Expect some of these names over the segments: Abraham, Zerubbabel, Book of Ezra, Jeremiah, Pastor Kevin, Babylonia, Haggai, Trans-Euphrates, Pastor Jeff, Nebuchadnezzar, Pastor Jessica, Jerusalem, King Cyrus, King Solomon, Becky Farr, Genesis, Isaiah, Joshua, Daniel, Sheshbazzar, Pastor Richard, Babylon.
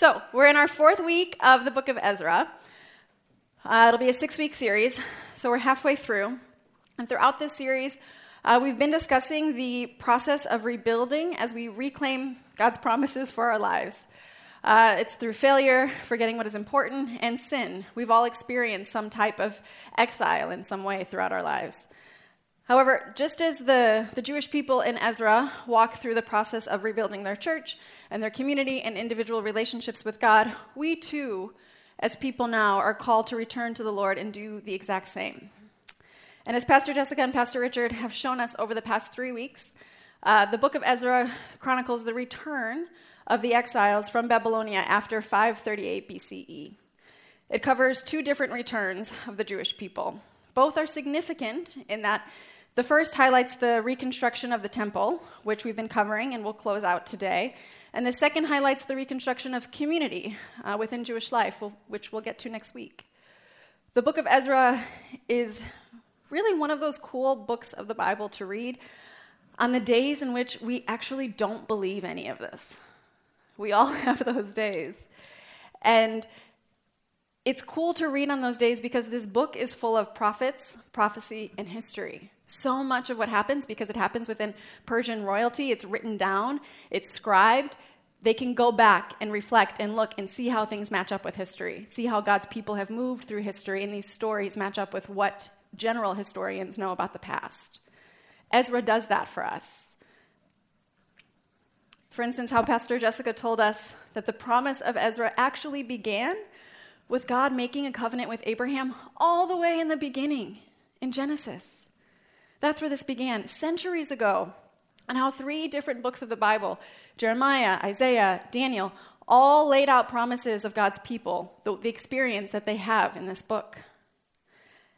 So we're in our fourth week of the Book of Ezra. It'll be a 6-week series, so we're halfway through. And throughout this series, we've been discussing the process of rebuilding as we reclaim God's promises for our lives. It's through failure, forgetting what is important, and sin. We've all experienced some type of exile in some way throughout our lives. However, just as the Jewish people in Ezra walk through the process of rebuilding their church and their community and individual relationships with God, we too, as people now, are called to return to the Lord and do the exact same. And as Pastor Jessica and Pastor Richard have shown us over the past 3 weeks, the Book of Ezra chronicles the return of the exiles from Babylonia after 538 BCE. It covers 2 different returns of the Jewish people. Both are significant in that the first highlights the reconstruction of the temple, which we've been covering and will close out today. And the second highlights the reconstruction of community within Jewish life, which we'll get to next week. The Book of Ezra is really one of those cool books of the Bible to read on the days in which we actually don't believe any of this. We all have those days. And it's cool to read on those days because this book is full of prophets, prophecy, and history. So much of what happens, because it happens within Persian royalty, it's written down, it's scribed. They can go back and reflect and look and see how things match up with history, see how God's people have moved through history, and these stories match up with what general historians know about the past. Ezra does that for us. For instance, how Pastor Jessica told us that the promise of Ezra actually began with God making a covenant with Abraham all the way in the beginning, in Genesis. That's where this began, centuries ago, and how 3 different books of the Bible, Jeremiah, Isaiah, Daniel, all laid out promises of God's people, the experience that they have in this book.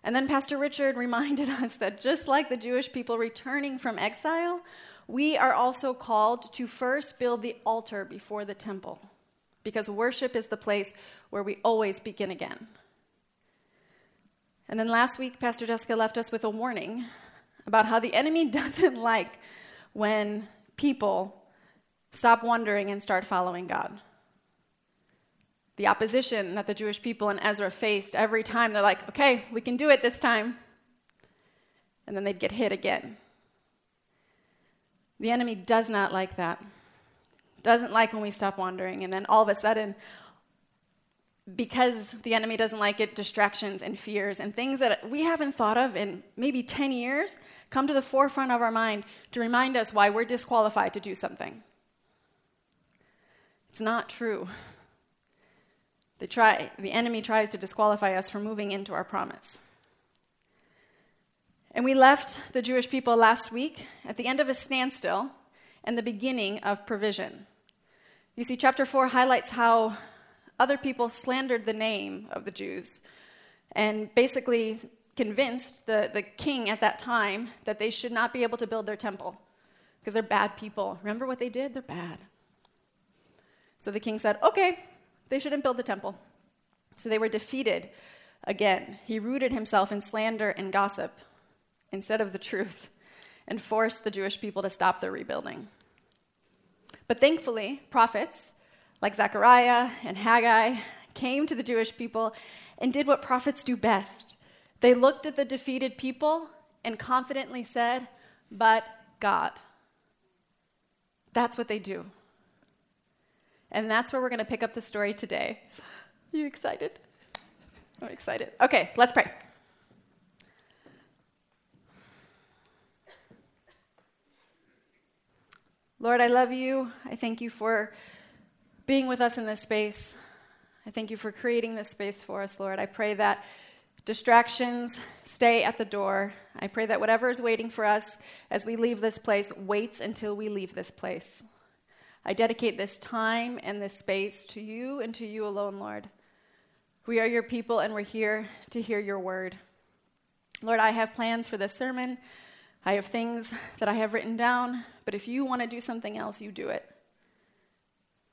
And then Pastor Richard reminded us that just like the Jewish people returning from exile, we are also called to first build the altar before the temple, because worship is the place where we always begin again. And then last week, Pastor Jessica left us with a warning about how the enemy doesn't like when people stop wondering and start following God. The opposition that the Jewish people in Ezra faced every time, they're like, okay, we can do it this time. And then they'd get hit again. The enemy does not like that. Doesn't like when we stop wandering. And then all of a sudden, because the enemy doesn't like it, distractions and fears and things that we haven't thought of in maybe 10 years come to the forefront of our mind to remind us why we're disqualified to do something. It's not true. The enemy tries to disqualify us from moving into our promise. And we left the Jewish people last week at the end of a standstill and the beginning of provision. You see, chapter 4 highlights how other people slandered the name of the Jews and basically convinced the king at that time that they should not be able to build their temple because they're bad people. Remember what they did? They're bad. So the king said, okay, they shouldn't build the temple. So they were defeated again. He rooted himself in slander and gossip instead of the truth and forced the Jewish people to stop their rebuilding. But thankfully, prophets like Zechariah and Haggai came to the Jewish people and did what prophets do best. They looked at the defeated people and confidently said, "But God." That's what they do. And that's where we're going to pick up the story today. You excited? I'm excited. Okay, let's pray. Lord, I love you. I thank you for being with us in this space. I thank you for creating this space for us, Lord. I pray that distractions stay at the door. I pray that whatever is waiting for us as we leave this place waits until we leave this place. I dedicate this time and this space to you and to you alone, Lord. We are your people, and we're here to hear your word. Lord, I have plans for this sermon. I have things that I have written down, but if you want to do something else, you do it.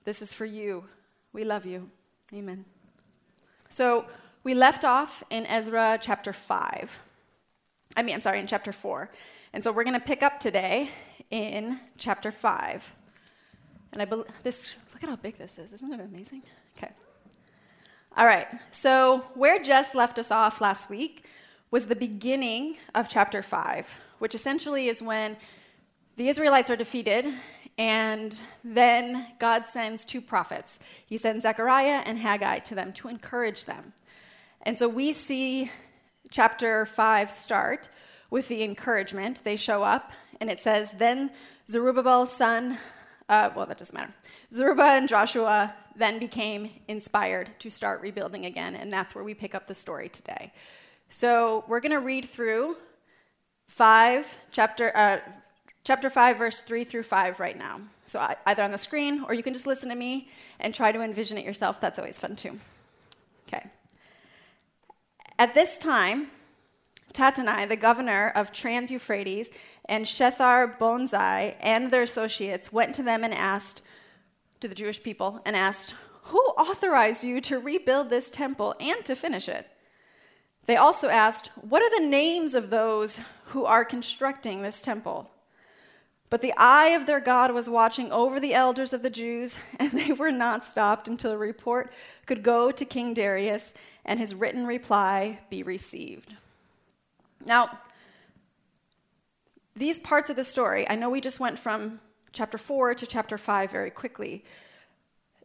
This is for you. We love you. Amen. So we left off in Ezra in chapter 4. And so we're going to pick up today in chapter 5. And I look at how big this is. Isn't it amazing? Okay. All right. So where Jess left us off last week was the beginning of chapter 5, which essentially is when the Israelites are defeated, and then God sends two prophets. He sends Zechariah and Haggai to them to encourage them. And so we see chapter 5 start with the encouragement. They show up, and it says, then Zerubbabel, son, that doesn't matter. Zerubbabel and Joshua then became inspired to start rebuilding again, and that's where we pick up the story today. So we're going to read through chapter 5, verse 3 through 5 right now. So either on the screen, or you can just listen to me and try to envision it yourself. That's always fun, too. Okay. At this time, Tattenai, the governor of Trans-Euphrates, and Shethar Bonzai and their associates went to them and asked, to the Jewish people, and asked, who authorized you to rebuild this temple and to finish it? They also asked, what are the names of those who are constructing this temple? But the eye of their God was watching over the elders of the Jews, and they were not stopped until a report could go to King Darius and his written reply be received. Now, these parts of the story, I know we just went from chapter 4 to chapter 5 very quickly.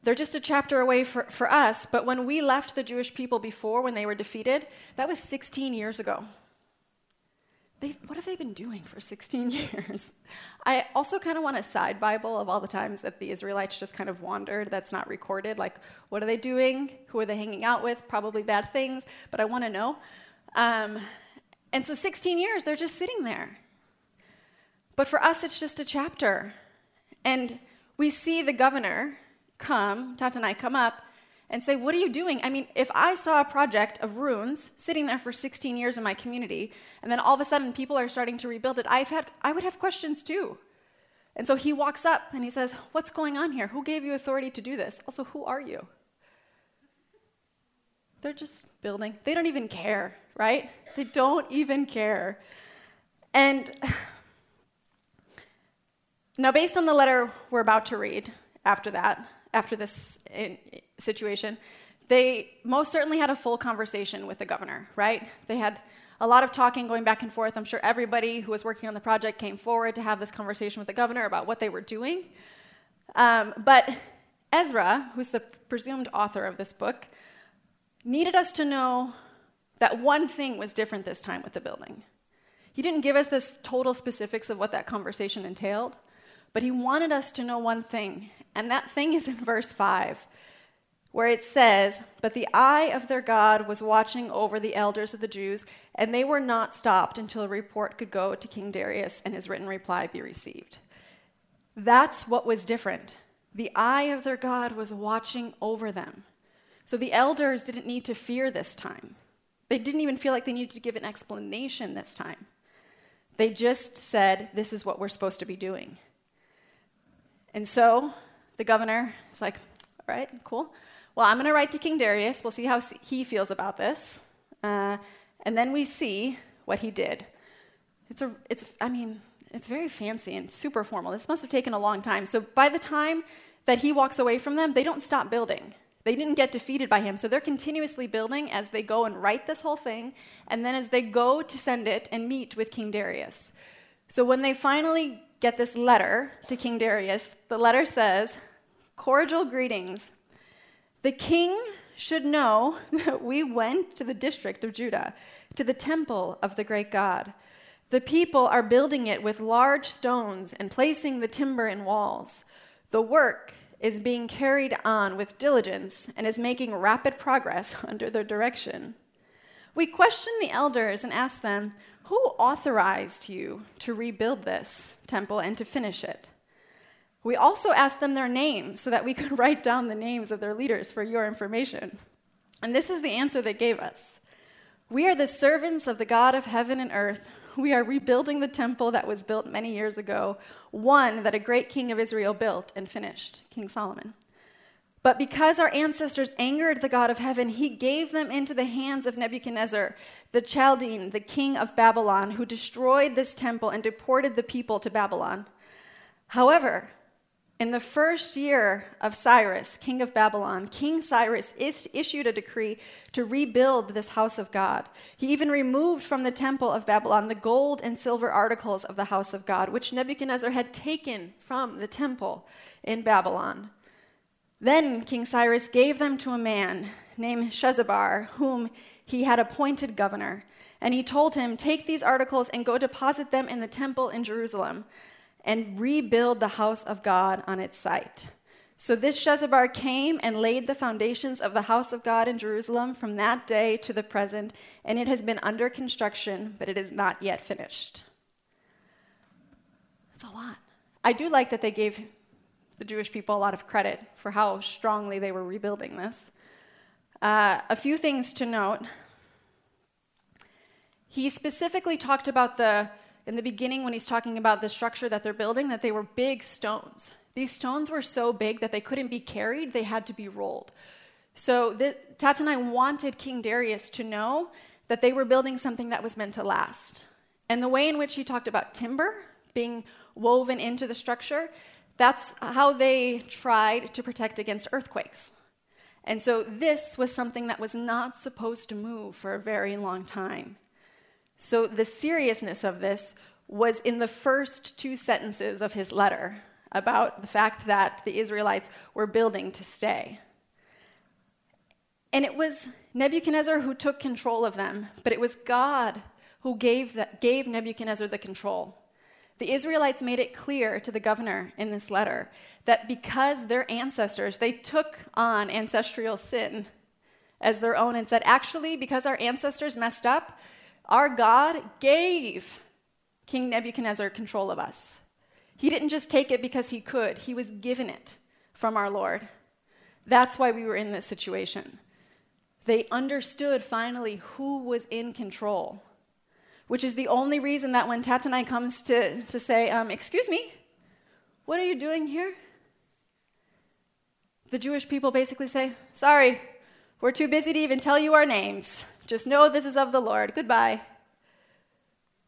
They're just a chapter away for us, but when we left the Jewish people before, when they were defeated, that was 16 years ago. What have they been doing for 16 years? I also kind of want a side Bible of all the times that the Israelites just kind of wandered that's not recorded. Like, what are they doing? Who are they hanging out with? Probably bad things, but I want to know. And so 16 years, they're just sitting there. But for us, it's just a chapter. And we see the governor Tattenai come up and say, what are you doing? I mean, if I saw a project of ruins sitting there for 16 years in my community, and then all of a sudden people are starting to rebuild it, I would have questions too. And so he walks up and he says, what's going on here? Who gave you authority to do this? Also, who are you? They're just building. They don't even care, right? They don't even care. And now, based on the letter we're about to read after this situation, they most certainly had a full conversation with the governor, right? They had a lot of talking going back and forth. I'm sure everybody who was working on the project came forward to have this conversation with the governor about what they were doing. But Ezra, who's the presumed author of this book, needed us to know that one thing was different this time with the building. He didn't give us the total specifics of what that conversation entailed, but he wanted us to know one thing, and that thing is in verse 5, where it says, but the eye of their God was watching over the elders of the Jews, and they were not stopped until a report could go to King Darius and his written reply be received. That's what was different. The eye of their God was watching over them. So the elders didn't need to fear this time. They didn't even feel like they needed to give an explanation this time. They just said, this is what we're supposed to be doing. And so the governor is like, all right, cool. Well, I'm going to write to King Darius. We'll see how he feels about this. And then we see what he did. It's very fancy and super formal. This must have taken a long time. So by the time that he walks away from them, they don't stop building. They didn't get defeated by him. So they're continuously building as they go and write this whole thing, and then as they go to send it and meet with King Darius. So when they finally get this letter to King Darius, the letter says, cordial greetings. The king should know that we went to the district of Judah, to the temple of the great God. The people are building it with large stones and placing the timber in walls. The work is being carried on with diligence and is making rapid progress under their direction. We questioned the elders and asked them, who authorized you to rebuild this temple and to finish it? We also asked them their names so that we could write down the names of their leaders for your information. And this is the answer they gave us. We are the servants of the God of heaven and earth. We are rebuilding the temple that was built many years ago, one that a great king of Israel built and finished, King Solomon. But because our ancestors angered the God of heaven, he gave them into the hands of Nebuchadnezzar, the Chaldean, the king of Babylon, who destroyed this temple and deported the people to Babylon. However, In the first year of Cyrus, king of Babylon, King Cyrus issued a decree to rebuild this house of God. He even removed from the temple of Babylon the gold and silver articles of the house of God, which Nebuchadnezzar had taken from the temple in Babylon. Then King Cyrus gave them to a man named Sheshbazzar, whom he had appointed governor. And he told him, "Take these articles and go deposit them in the temple in Jerusalem, and rebuild the house of God on its site." So this Sheshbazzar came and laid the foundations of the house of God in Jerusalem from that day to the present, and it has been under construction, but it is not yet finished. That's a lot. I do like that they gave the Jewish people a lot of credit for how strongly they were rebuilding this. A few things to note. He specifically talked about in the beginning, when he's talking about the structure that they're building, that they were big stones. These stones were so big that they couldn't be carried, they had to be rolled. So Tattenai wanted King Darius to know that they were building something that was meant to last. And the way in which he talked about timber being woven into the structure, that's how they tried to protect against earthquakes. And so this was something that was not supposed to move for a very long time. So the seriousness of this was in the first two sentences of his letter about the fact that the Israelites were building to stay. And it was Nebuchadnezzar who took control of them, but it was God who gave Nebuchadnezzar the control. The Israelites made it clear to the governor in this letter that because their ancestors, they took on ancestral sin as their own and said, actually, because our ancestors messed up, our God gave King Nebuchadnezzar control of us. He didn't just take it because he could. He was given it from our Lord. That's why we were in this situation. They understood finally who was in control, which is the only reason that when Tattenai comes to say, excuse me, what are you doing here? The Jewish people basically say, sorry, we're too busy to even tell you our names. Just know this is of the Lord. Goodbye.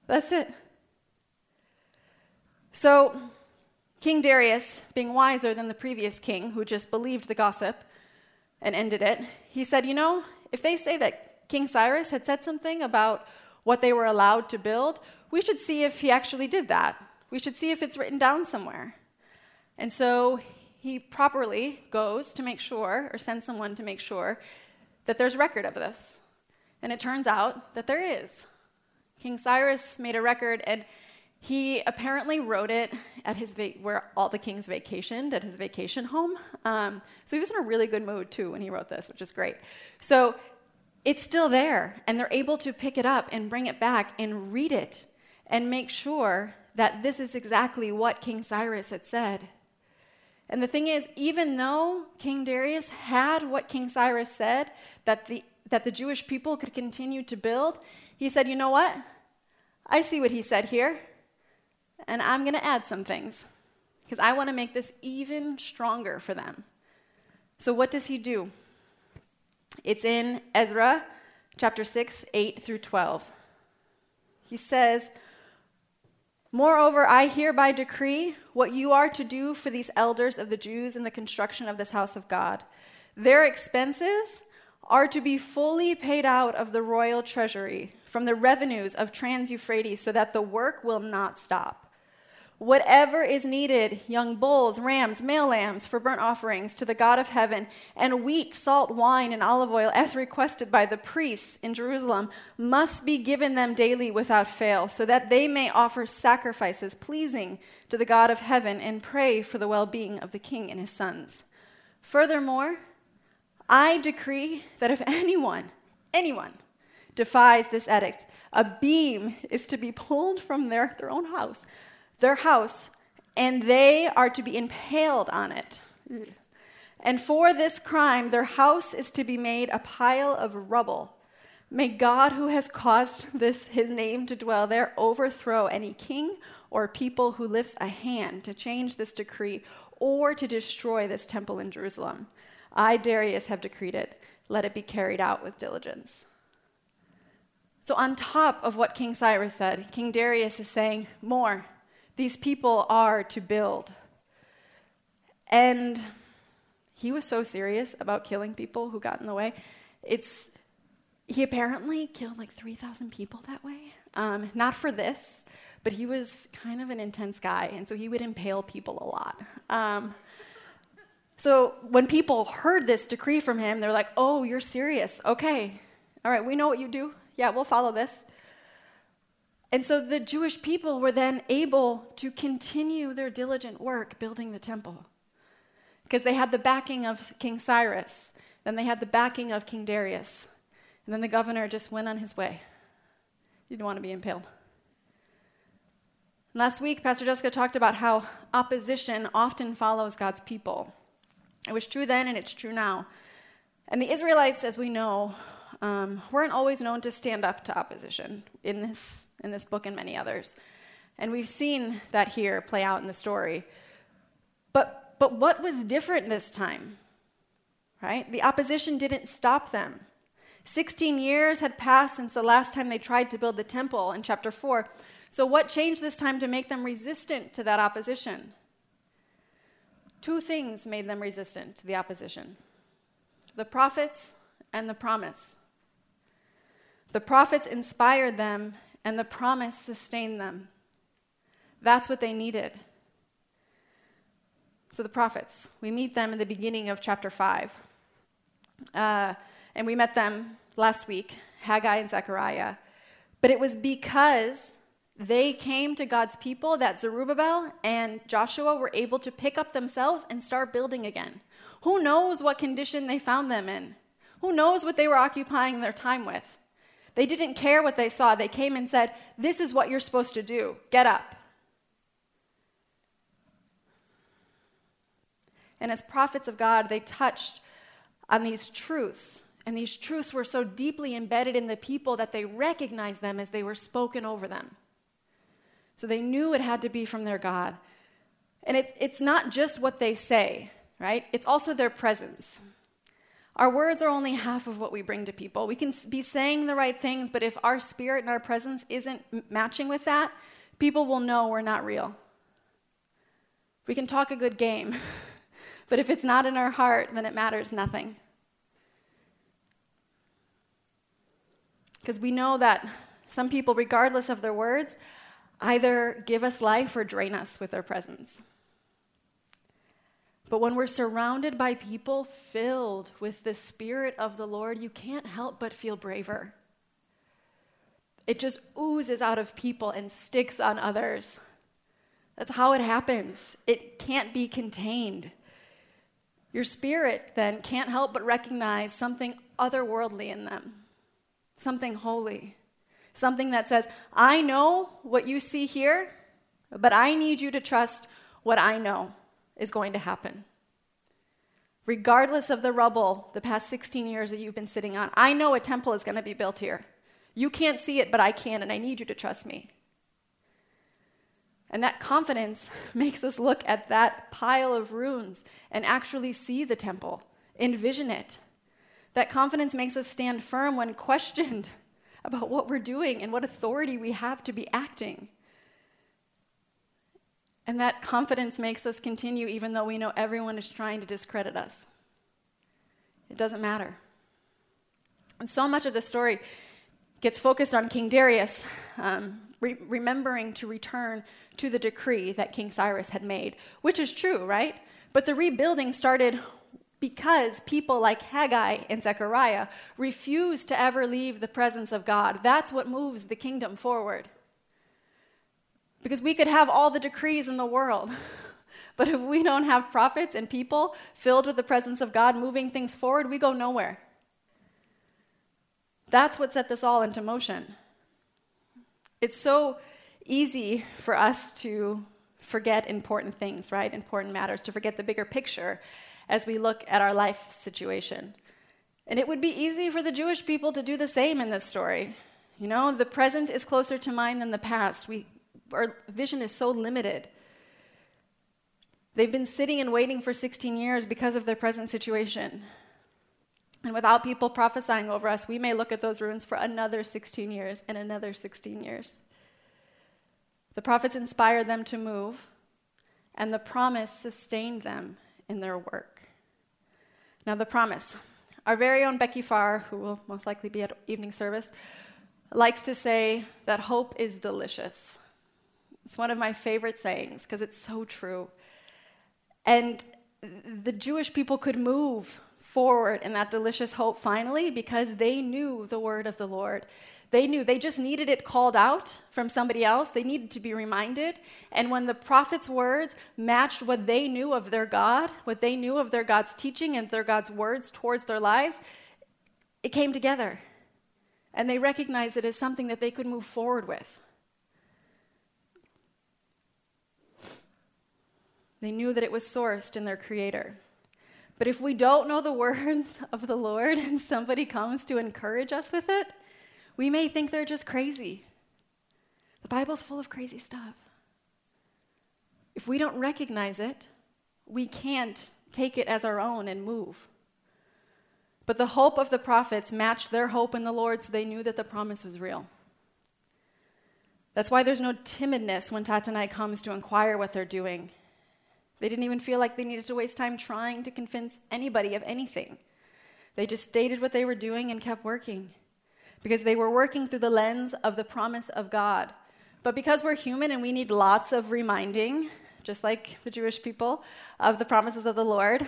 That's it. So King Darius, being wiser than the previous king, who just believed the gossip and ended it, he said, if they say that King Cyrus had said something about what they were allowed to build, we should see if he actually did that. We should see if it's written down somewhere. And so he properly goes to make sure, or sends someone to make sure, that there's record of this. And it turns out that there is. King Cyrus made a record, and he apparently wrote it at his where all the kings vacationed, at his vacation home. So he was in a really good mood, too, when he wrote this, which is great. So it's still there, and they're able to pick it up and bring it back and read it and make sure that this is exactly what King Cyrus had said. And the thing is, even though King Darius had what King Cyrus said, that the Jewish people could continue to build, he said, you know what? I see what he said here, and I'm going to add some things because I want to make this even stronger for them. So what does he do? It's in Ezra chapter 6, 8 through 12. He says, "Moreover, I hereby decree what you are to do for these elders of the Jews in the construction of this house of God. Their expenses are to be fully paid out of the royal treasury from the revenues of Trans-Euphrates so that the work will not stop. Whatever is needed, young bulls, rams, male lambs for burnt offerings to the God of heaven, and wheat, salt, wine, and olive oil as requested by the priests in Jerusalem, must be given them daily without fail so that they may offer sacrifices pleasing to the God of heaven and pray for the well-being of the king and his sons. Furthermore, I decree that if anyone defies this edict, a beam is to be pulled from their own house, and they are to be impaled on it. And for this crime, their house is to be made a pile of rubble. May God, who has caused this, his name to dwell there, overthrow any king or people who lifts a hand to change this decree or to destroy this temple in Jerusalem. I, Darius, have decreed it. Let it be carried out with diligence." So on top of what King Cyrus said, King Darius is saying more. These people are to build. And he was so serious about killing people who got in the way. He apparently killed like 3,000 people that way. Not for this, but he was kind of an intense guy, and so he would impale people a lot. So when people heard this decree from him, they're like, oh, you're serious. Okay. All right, we know what you do. Yeah, we'll follow this. And so the Jewish people were then able to continue their diligent work building the temple, because they had the backing of King Cyrus. Then they had the backing of King Darius. And then the governor just went on his way. You don't want to be impaled. And last week, Pastor Jessica talked about how opposition often follows God's people. It was true then, and it's true now. And the Israelites, as we know, weren't always known to stand up to opposition in this book and many others. And we've seen that here play out in the story. But what was different this time? Right? The opposition didn't stop them. 16 years had passed since the last time they tried to build the temple in chapter 4. So what changed this time to make them resistant to that opposition? Two things made them resistant to the opposition: the prophets and the promise. The prophets inspired them, and the promise sustained them. That's what they needed. So the prophets, we meet them in the beginning of chapter 5. And we met them last week, Haggai and Zechariah. But it was because they came to God's people that Zerubbabel and Joshua were able to pick up themselves and start building again. Who knows what condition they found them in? Who knows what they were occupying their time with? They didn't care what they saw. They came and said, this is what you're supposed to do. Get up. And as prophets of God, they touched on these truths. And these truths were so deeply embedded in the people that they recognized them as they were spoken over them. So they knew it had to be from their God. And it's not just what they say, right? It's also their presence. Our words are only half of what we bring to people. We can be saying the right things, but if our spirit and our presence isn't matching with that, people will know we're not real. We can talk a good game, but if it's not in our heart, then it matters nothing. Because we know that some people, regardless of their words, either give us life or drain us with their presence. But when we're surrounded by people filled with the Spirit of the Lord, you can't help but feel braver. It just oozes out of people and sticks on others. That's how it happens. It can't be contained. Your spirit, then, can't help but recognize something otherworldly in them. Something holy, something that says, I know what you see here, but I need you to trust what I know is going to happen. Regardless of the rubble the past 16 years that you've been sitting on, I know a temple is going to be built here. You can't see it, but I can, and I need you to trust me. And that confidence makes us look at that pile of ruins and actually see the temple, envision it. That confidence makes us stand firm when questioned about what we're doing and what authority we have to be acting. And that confidence makes us continue even though we know everyone is trying to discredit us. It doesn't matter. And so much of the story gets focused on King Darius remembering to return to the decree that King Cyrus had made, which is true, right? But the rebuilding started because people like Haggai and Zechariah refuse to ever leave the presence of God. That's what moves the kingdom forward. Because we could have all the decrees in the world, but if we don't have prophets and people filled with the presence of God moving things forward, we go nowhere. That's what set this all into motion. It's so easy for us to forget important things, right? Important matters, to forget the bigger picture as we look at our life situation. And it would be easy for the Jewish people to do the same in this story. You know, the present is closer to mind than the past. Our vision is so limited. They've been sitting and waiting for 16 years because of their present situation. And without people prophesying over us, we may look at those ruins for another 16 years and another 16 years. The prophets inspired them to move, and the promise sustained them in their work. Now the promise. Our very own Becky Farr, who will most likely be at evening service, likes to say that hope is delicious. It's one of my favorite sayings because it's so true. And the Jewish people could move forward in that delicious hope finally because they knew the word of the Lord. They knew. They just needed it called out from somebody else. They needed to be reminded. And when the prophet's words matched what they knew of their God, what they knew of their God's teaching and their God's words towards their lives, it came together. And they recognized it as something that they could move forward with. They knew that it was sourced in their Creator. But if we don't know the words of the Lord and somebody comes to encourage us with it, we may think they're just crazy. The Bible's full of crazy stuff. If we don't recognize it, we can't take it as our own and move. But the hope of the prophets matched their hope in the Lord, so they knew that the promise was real. That's why there's no timidness when Tattenai comes to inquire what they're doing. They didn't even feel like they needed to waste time trying to convince anybody of anything. They just stated what they were doing and kept working, because they were working through the lens of the promise of God. But because we're human and we need lots of reminding, just like the Jewish people, of the promises of the Lord,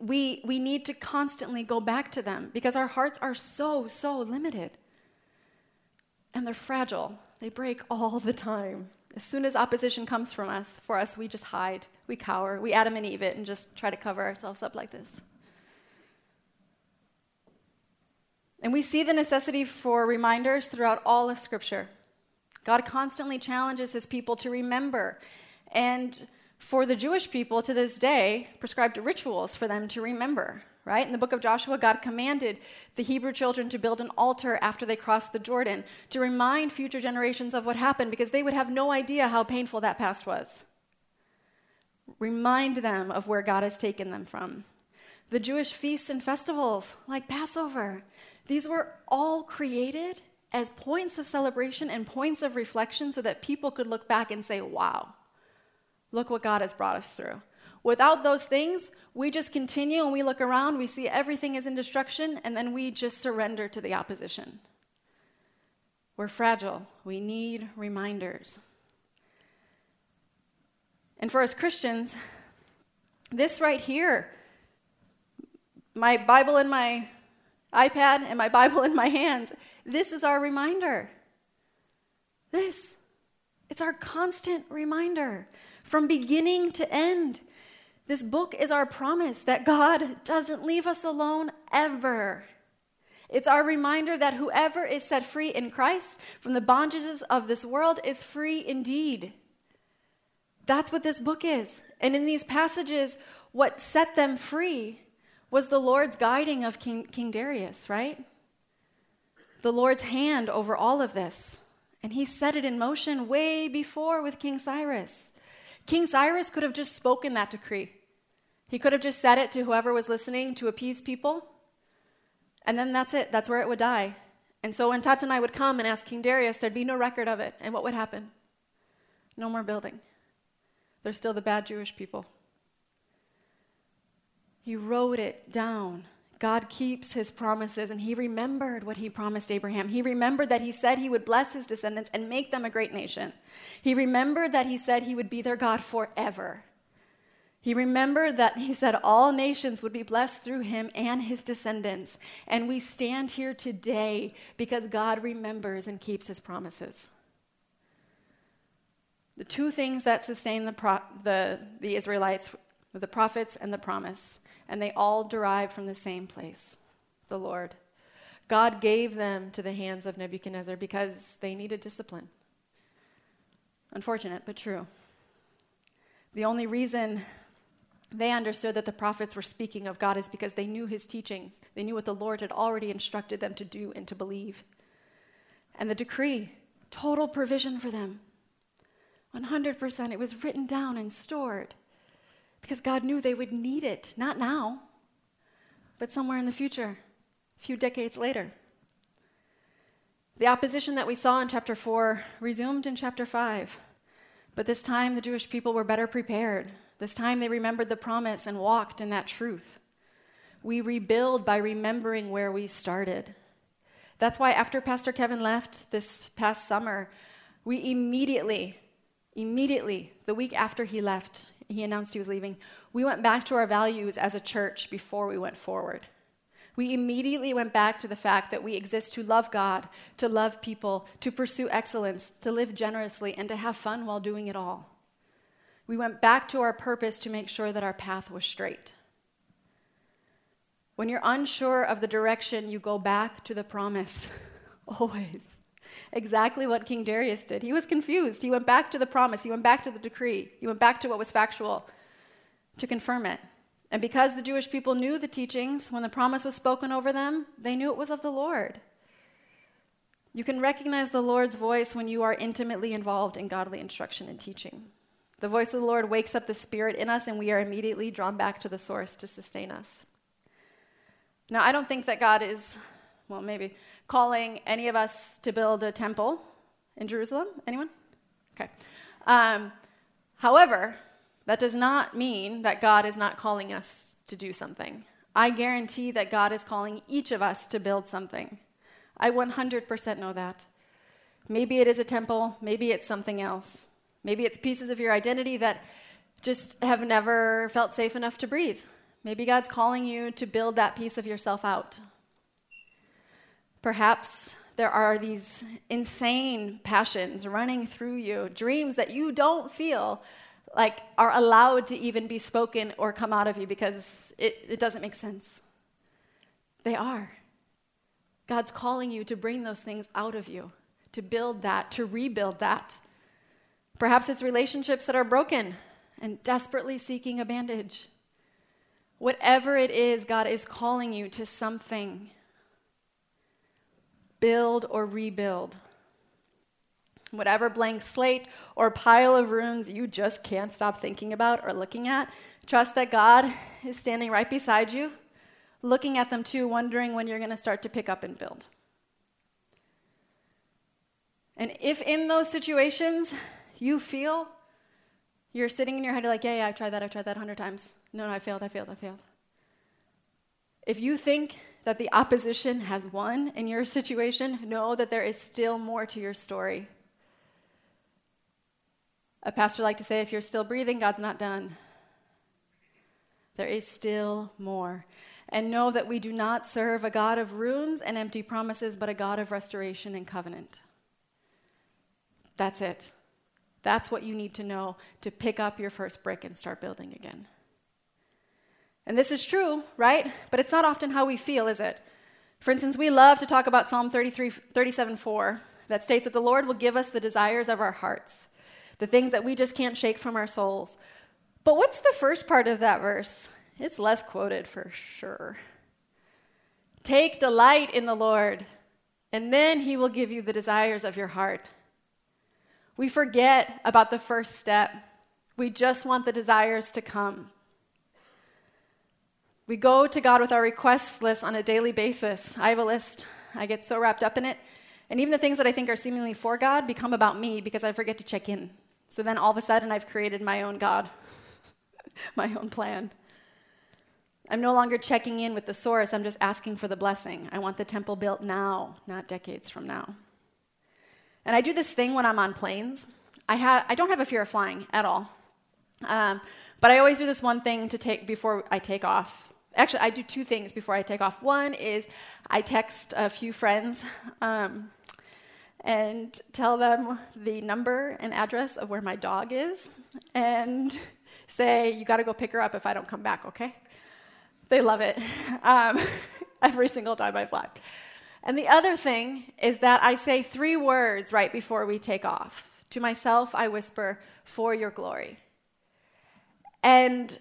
we need to constantly go back to them because our hearts are so limited. And they're fragile. They break all the time. As soon as opposition comes from us, we just hide, we cower, we Adam and Eve it and just try to cover ourselves up like this. And we see the necessity for reminders throughout all of Scripture. God constantly challenges his people to remember. And for the Jewish people to this day, prescribed rituals for them to remember, right? In the book of Joshua, God commanded the Hebrew children to build an altar after they crossed the Jordan to remind future generations of what happened because they would have no idea how painful that past was. Remind them of where God has taken them from. The Jewish feasts and festivals, like Passover, these were all created as points of celebration and points of reflection so that people could look back and say, wow, look what God has brought us through. Without those things, we just continue and we look around, we see everything is in destruction, and then we just surrender to the opposition. We're fragile. We need reminders. And for us Christians, this right here, my Bible in my iPad and my Bible in my hands, this is our reminder. It's our constant reminder from beginning to end. This book is our promise that God doesn't leave us alone ever. It's our reminder that whoever is set free in Christ from the bondages of this world is free indeed. That's what this book is. And in these passages, what set them free was the Lord's guiding of King Darius, right? The Lord's hand over all of this. And he set it in motion way before with King Cyrus. King Cyrus could have just spoken that decree. He could have just said it to whoever was listening to appease people. And then that's it. That's where it would die. And so when Tattenai would come and ask King Darius, there'd be no record of it. And what would happen? No more building. They're still the bad Jewish people. He wrote it down. God keeps his promises, and he remembered what he promised Abraham. He remembered that he said he would bless his descendants and make them a great nation. He remembered that he said he would be their God forever. He remembered that he said all nations would be blessed through him and his descendants. And we stand here today because God remembers and keeps his promises. The two things that sustain the Israelites were the prophets and the promise. And they all derived from the same place, the Lord. God gave them to the hands of Nebuchadnezzar because they needed discipline. Unfortunate, but true. The only reason they understood that the prophets were speaking of God is because they knew his teachings. They knew what the Lord had already instructed them to do and to believe. And the decree, total provision for them. 100%, it was written down and stored. Because God knew they would need it, not now, but somewhere in the future, a few decades later. The opposition that we saw in chapter 4 resumed in chapter 5, but this time the Jewish people were better prepared. This time they remembered the promise and walked in that truth. We rebuild by remembering where we started. That's why after Pastor Kevin left this past summer, we immediately, the week after he left, he announced he was leaving, we went back to our values as a church before we went forward. We immediately went back to the fact that we exist to love God, to love people, to pursue excellence, to live generously, and to have fun while doing it all. We went back to our purpose to make sure that our path was straight. When you're unsure of the direction, you go back to the promise. Always. Exactly what King Darius did. He was confused. He went back to the promise. He went back to the decree. He went back to what was factual to confirm it. And because the Jewish people knew the teachings, when the promise was spoken over them, they knew it was of the Lord. You can recognize the Lord's voice when you are intimately involved in godly instruction and teaching. The voice of the Lord wakes up the spirit in us, and we are immediately drawn back to the source to sustain us. Now, I don't think that God is, well, maybe, calling any of us to build a temple in Jerusalem. Anyone? Okay. However, that does not mean that God is not calling us to do something. I guarantee that God is calling each of us to build something. I 100% know that. Maybe it is a temple. Maybe it's something else. Maybe it's pieces of your identity that just have never felt safe enough to breathe. Maybe God's calling you to build that piece of yourself out. Perhaps there are these insane passions running through you, dreams that you don't feel like are allowed to even be spoken or come out of you because it doesn't make sense. They are. God's calling you to bring those things out of you, to build that, to rebuild that. Perhaps it's relationships that are broken and desperately seeking a bandage. Whatever it is, God is calling you to something. Build or rebuild. Whatever blank slate or pile of ruins you just can't stop thinking about or looking at, trust that God is standing right beside you, looking at them too, wondering when you're going to start to pick up and build. And if in those situations you feel you're sitting in your head, you're like, yeah, I've tried that 100 times. No, I failed. If you think that the opposition has won in your situation, know that there is still more to your story. A pastor liked to say, if you're still breathing, God's not done. There is still more. And know that we do not serve a God of ruins and empty promises, but a God of restoration and covenant. That's it. That's what you need to know to pick up your first brick and start building again. And this is true, right? But it's not often how we feel, is it? For instance, we love to talk about Psalm 37:4 that states that the Lord will give us the desires of our hearts, the things that we just can't shake from our souls. But what's the first part of that verse? It's less quoted for sure. Take delight in the Lord, and then he will give you the desires of your heart. We forget about the first step. We just want the desires to come. We go to God with our requests list on a daily basis. I have a list. I get so wrapped up in it. And even the things that I think are seemingly for God become about me because I forget to check in. So then all of a sudden I've created my own God, my own plan. I'm no longer checking in with the source. I'm just asking for the blessing. I want the temple built now, not decades from now. And I do this thing when I'm on planes. I don't have a fear of flying at all. But I always do this one thing to take before I take off. Actually, I do two things before I take off. One is I text a few friends and tell them the number and address of where my dog is and say, you got to go pick her up if I don't come back, okay? They love it every single time I fly. And the other thing is that I say 3 words right before we take off. To myself, I whisper, for your glory. And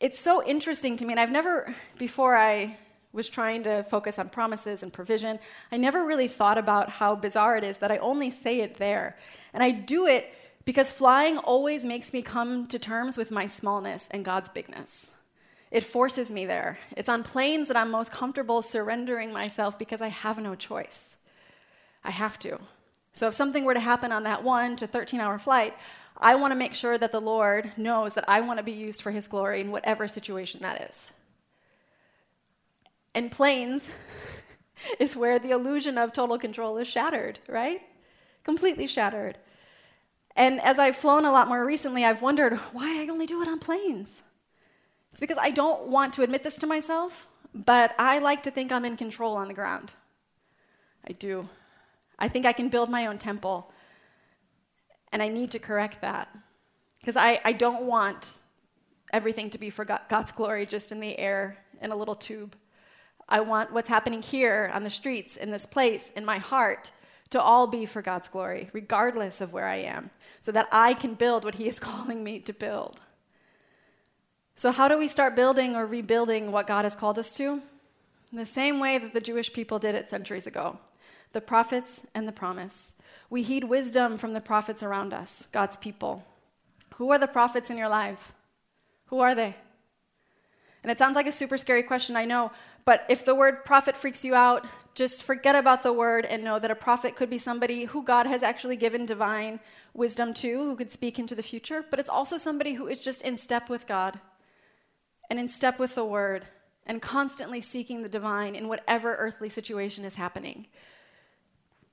it's so interesting to me, and I've never, before I was trying to focus on promises and provision, I never really thought about how bizarre it is that I only say it there. And I do it because flying always makes me come to terms with my smallness and God's bigness. It forces me there. It's on planes that I'm most comfortable surrendering myself because I have no choice. I have to. So if something were to happen on that 1 to 13-hour flight, I want to make sure that the Lord knows that I want to be used for his glory in whatever situation that is. And planes is where the illusion of total control is shattered, right? Completely shattered. And as I've flown a lot more recently, I've wondered why I only do it on planes. It's because I don't want to admit this to myself, but I like to think I'm in control on the ground. I do. I think I can build my own temple. And I need to correct that, because I don't want everything to be for God's glory just in the air in a little tube. I want what's happening here on the streets, in this place, in my heart, to all be for God's glory, regardless of where I am, so that I can build what he is calling me to build. So how do we start building or rebuilding what God has called us to? In the same way that the Jewish people did it centuries ago, the prophets and the promise. We heed wisdom from the prophets around us, God's people. Who are the prophets in your lives? Who are they? And it sounds like a super scary question, I know, but if the word prophet freaks you out, just forget about the word and know that a prophet could be somebody who God has actually given divine wisdom to, who could speak into the future, but it's also somebody who is just in step with God and in step with the word and constantly seeking the divine in whatever earthly situation is happening.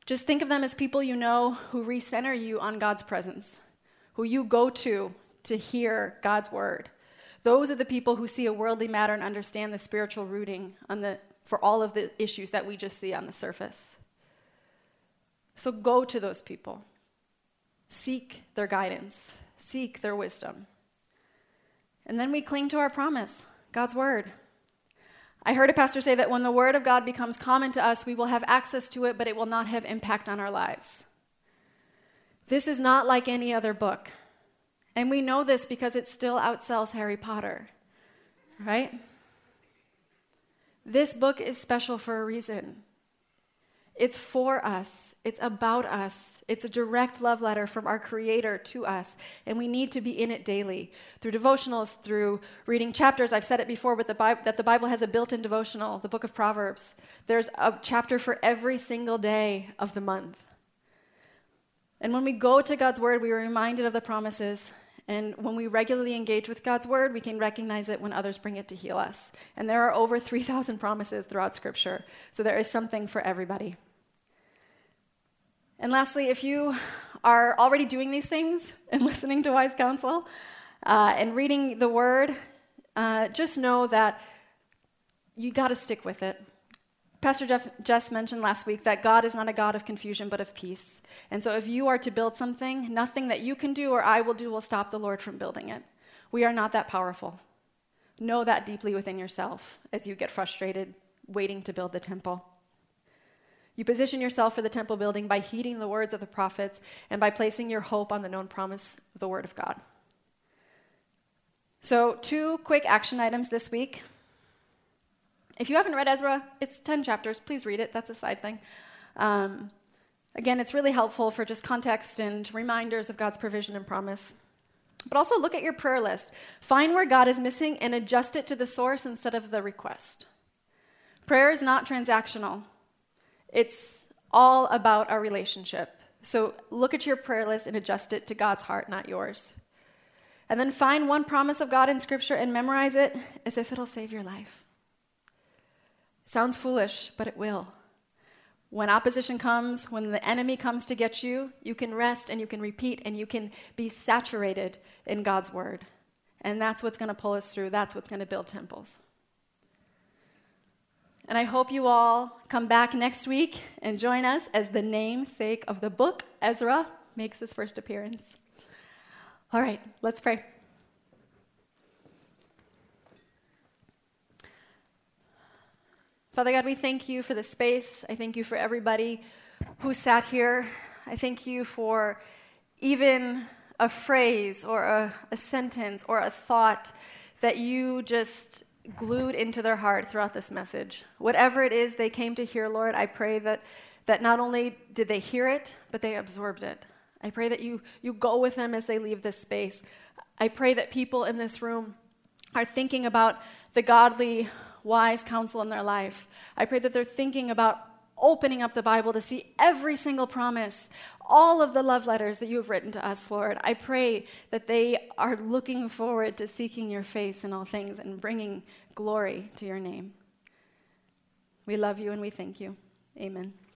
Just think of them as people you know who recenter you on God's presence, who you go to hear God's word. Those are the people who see a worldly matter and understand the spiritual rooting for all of the issues that we just see on the surface. So go to those people. Seek their guidance. Seek their wisdom. And then we cling to our promise, God's word. I heard a pastor say that when the word of God becomes common to us, we will have access to it, but it will not have impact on our lives. This is not like any other book. And we know this because it still outsells Harry Potter, right? This book is special for a reason. It's for us. It's about us. It's a direct love letter from our Creator to us, and we need to be in it daily through devotionals, through reading chapters. I've said it before, but that the Bible has a built-in devotional, the Book of Proverbs. There's a chapter for every single day of the month. And when we go to God's Word, we are reminded of the promises, and when we regularly engage with God's Word, we can recognize it when others bring it to heal us. And there are over 3,000 promises throughout Scripture, so there is something for everybody. And lastly, if you are already doing these things and listening to wise counsel and reading the word, just know that you got to stick with it. Pastor Jeff just mentioned last week that God is not a God of confusion but of peace. And so if you are to build something, nothing that you can do or I will do will stop the Lord from building it. We are not that powerful. Know that deeply within yourself as you get frustrated waiting to build the temple. You position yourself for the temple building by heeding the words of the prophets and by placing your hope on the known promise of the Word of God. So 2 quick action items this week. If you haven't read Ezra, it's 10 chapters. Please read it. That's a side thing. Again, it's really helpful for just context and reminders of God's provision and promise. But also look at your prayer list. Find where God is missing and adjust it to the source instead of the request. Prayer is not transactional. It's all about our relationship. So look at your prayer list and adjust it to God's heart, not yours. And then find one promise of God in Scripture and memorize it as if it'll save your life. Sounds foolish, but it will. When opposition comes, when the enemy comes to get you, you can rest and you can repeat and you can be saturated in God's word. And that's what's going to pull us through. That's what's going to build temples. And I hope you all come back next week and join us as the namesake of the book, Ezra, makes his first appearance. All right, let's pray. Father God, we thank you for the space. I thank you for everybody who sat here. I thank you for even a phrase or a sentence or a thought that you just glued into their heart throughout this message. Whatever it is they came to hear, Lord, I pray that not only did they hear it, but they absorbed it. I pray that you go with them as they leave this space. I pray that people in this room are thinking about the godly, wise counsel in their life. I pray that they're thinking about opening up the Bible to see every single promise, all of the love letters that you have written to us, Lord. I pray that they are looking forward to seeking your face in all things and bringing glory to your name. We love you and we thank you. Amen.